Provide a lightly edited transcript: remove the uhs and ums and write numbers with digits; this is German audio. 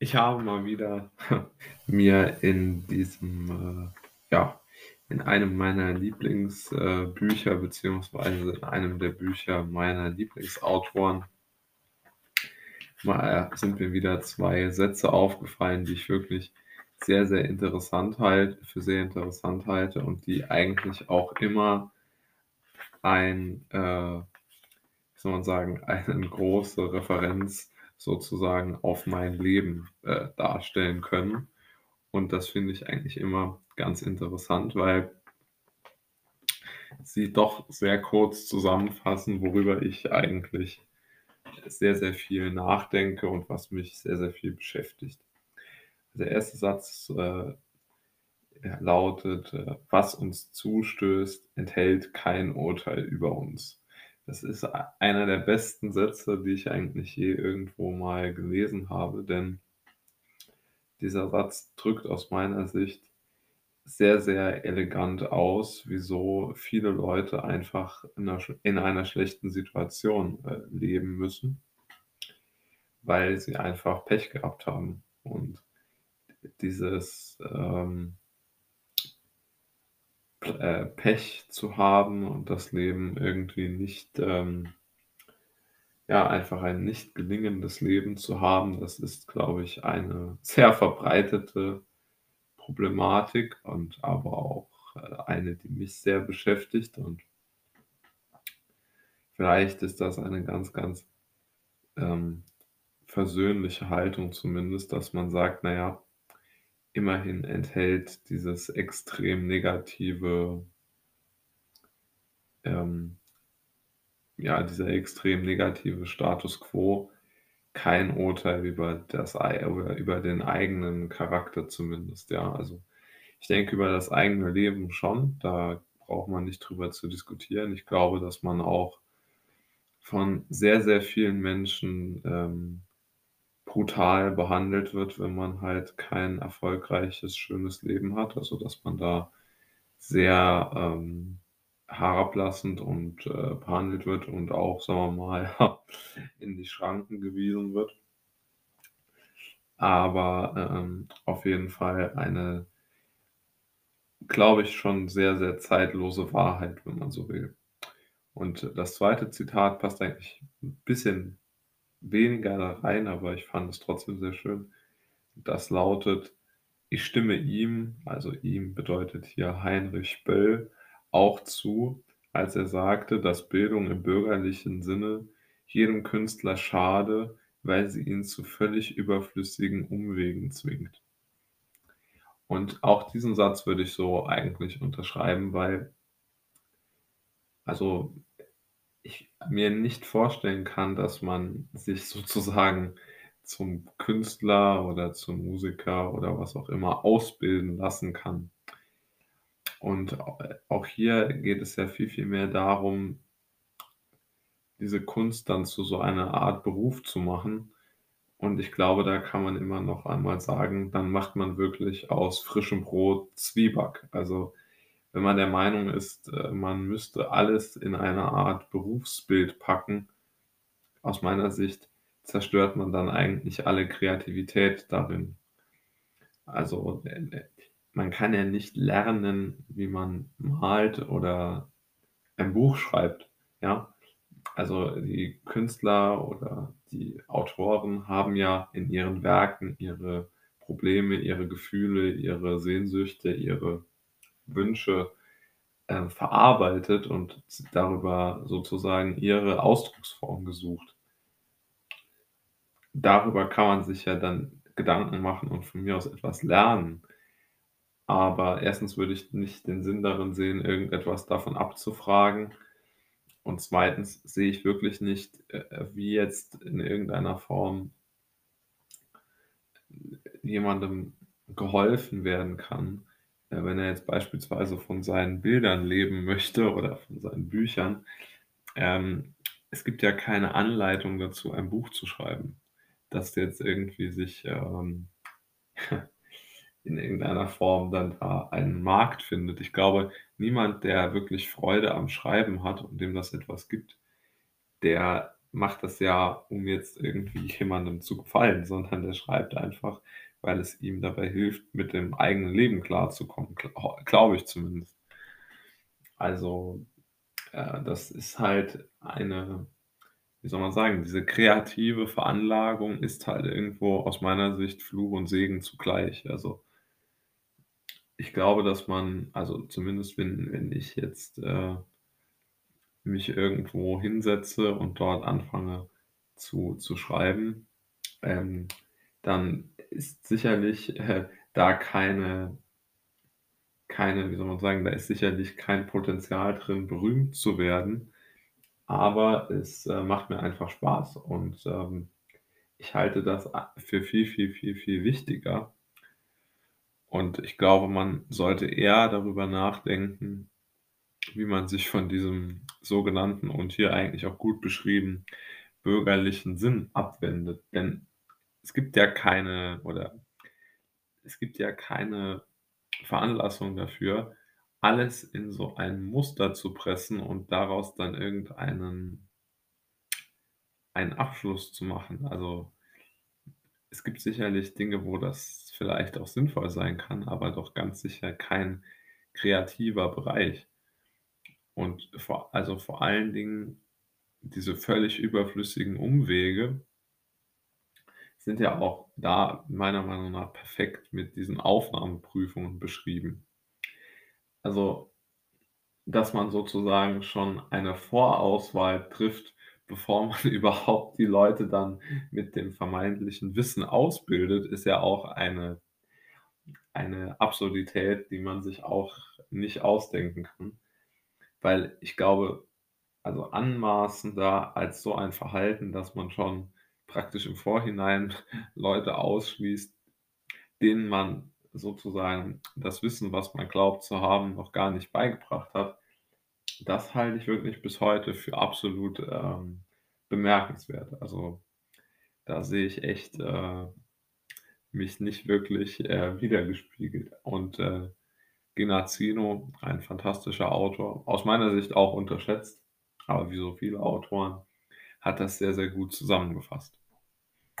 Ich habe mal wieder mir in diesem, in einem meiner Lieblingsbücher, beziehungsweise in einem der Bücher meiner Lieblingsautoren, sind mir wieder zwei Sätze aufgefallen, die ich wirklich sehr, sehr interessant halte, und die eigentlich auch immer eine große Referenz sozusagen auf mein Leben darstellen können. Und das finde ich eigentlich immer ganz interessant, weil sie doch sehr kurz zusammenfassen, worüber ich eigentlich sehr, sehr viel nachdenke und was mich sehr, sehr viel beschäftigt. Der erste Satz lautet: Was uns zustößt, enthält kein Urteil über uns. Das ist einer der besten Sätze, die ich eigentlich je irgendwo mal gelesen habe, denn dieser Satz drückt aus meiner Sicht sehr, sehr elegant aus, wieso viele Leute einfach in einer schlechten Situation leben müssen, weil sie einfach Pech gehabt haben. Und dieses Pech zu haben und das Leben irgendwie nicht, einfach ein nicht gelingendes Leben zu haben, das ist, glaube ich, eine sehr verbreitete Problematik und aber auch eine, die mich sehr beschäftigt, und vielleicht ist das eine ganz, ganz versöhnliche Haltung zumindest, dass man sagt, immerhin enthält dieses extrem negative, dieser extrem negative Status quo kein Urteil über den eigenen Charakter zumindest. Ja, also ich denke, über das eigene Leben schon, da braucht man nicht drüber zu diskutieren. Ich glaube, dass man auch von sehr, sehr vielen Menschen brutal behandelt wird, wenn man halt kein erfolgreiches, schönes Leben hat. Also dass man da sehr herablassend und behandelt wird und auch, sagen wir mal, in die Schranken gewiesen wird. Aber auf jeden Fall eine, glaube ich, schon sehr, sehr zeitlose Wahrheit, wenn man so will. Und das zweite Zitat passt eigentlich ein bisschen weniger da rein, aber ich fand es trotzdem sehr schön. Das lautet: Ich stimme ihm, also ihm bedeutet hier Heinrich Böll, auch zu, als er sagte, dass Bildung im bürgerlichen Sinne jedem Künstler schade, weil sie ihn zu völlig überflüssigen Umwegen zwingt. Und auch diesen Satz würde ich so eigentlich unterschreiben, weil ich mir nicht vorstellen kann, dass man sich sozusagen zum Künstler oder zum Musiker oder was auch immer ausbilden lassen kann. Und auch hier geht es ja viel, viel mehr darum, diese Kunst dann zu so einer Art Beruf zu machen. Und ich glaube, da kann man immer noch einmal sagen, dann macht man wirklich aus frischem Brot Zwieback. Also wenn man der Meinung ist, man müsste alles in eine Art Berufsbild packen, aus meiner Sicht zerstört man dann eigentlich alle Kreativität darin. Also man kann ja nicht lernen, wie man malt oder ein Buch schreibt. Ja? Also die Künstler oder die Autoren haben ja in ihren Werken ihre Probleme, ihre Gefühle, ihre Sehnsüchte, ihre Wünsche verarbeitet und darüber sozusagen ihre Ausdrucksform gesucht. Darüber kann man sich ja dann Gedanken machen und von mir aus etwas lernen. Aber erstens würde ich nicht den Sinn darin sehen, irgendetwas davon abzufragen. Und zweitens sehe ich wirklich nicht, wie jetzt in irgendeiner Form jemandem geholfen werden kann, wenn er jetzt beispielsweise von seinen Bildern leben möchte oder von seinen Büchern. Es gibt ja keine Anleitung dazu, ein Buch zu schreiben, das jetzt irgendwie sich in irgendeiner Form dann da einen Markt findet. Ich glaube, niemand, der wirklich Freude am Schreiben hat und dem das etwas gibt, der macht das ja, um jetzt irgendwie jemandem zu gefallen, sondern der schreibt einfach, weil es ihm dabei hilft, mit dem eigenen Leben klarzukommen, glaube ich zumindest. Also das ist halt eine, wie soll man sagen, diese kreative Veranlagung ist halt irgendwo aus meiner Sicht Fluch und Segen zugleich. Also ich glaube, dass man, also zumindest wenn ich jetzt mich irgendwo hinsetze und dort anfange zu schreiben, dann ist sicherlich da keine, wie soll man sagen, da ist sicherlich kein Potenzial drin, berühmt zu werden, aber es macht mir einfach Spaß und ich halte das für viel, viel, viel, viel wichtiger. Und ich glaube, man sollte eher darüber nachdenken, wie man sich von diesem sogenannten und hier eigentlich auch gut beschrieben bürgerlichen Sinn abwendet. Denn es gibt ja keine Veranlassung dafür, alles in so ein Muster zu pressen und daraus dann einen Abschluss zu machen. Also es gibt sicherlich Dinge, wo das vielleicht auch sinnvoll sein kann, aber doch ganz sicher kein kreativer Bereich. Und vor allen Dingen diese völlig überflüssigen Umwege sind ja auch da meiner Meinung nach perfekt mit diesen Aufnahmeprüfungen beschrieben. Also, dass man sozusagen schon eine Vorauswahl trifft, bevor man überhaupt die Leute dann mit dem vermeintlichen Wissen ausbildet, ist ja auch eine Absurdität, die man sich auch nicht ausdenken kann. Weil ich glaube, also anmaßender als so ein Verhalten, dass man schon praktisch im Vorhinein Leute ausschließt, denen man sozusagen das Wissen, was man glaubt zu haben, noch gar nicht beigebracht hat, das halte ich wirklich bis heute für absolut bemerkenswert. Also da sehe ich echt mich nicht wirklich widergespiegelt. Und Genazino, ein fantastischer Autor, aus meiner Sicht auch unterschätzt, aber wie so viele Autoren, hat das sehr, sehr gut zusammengefasst.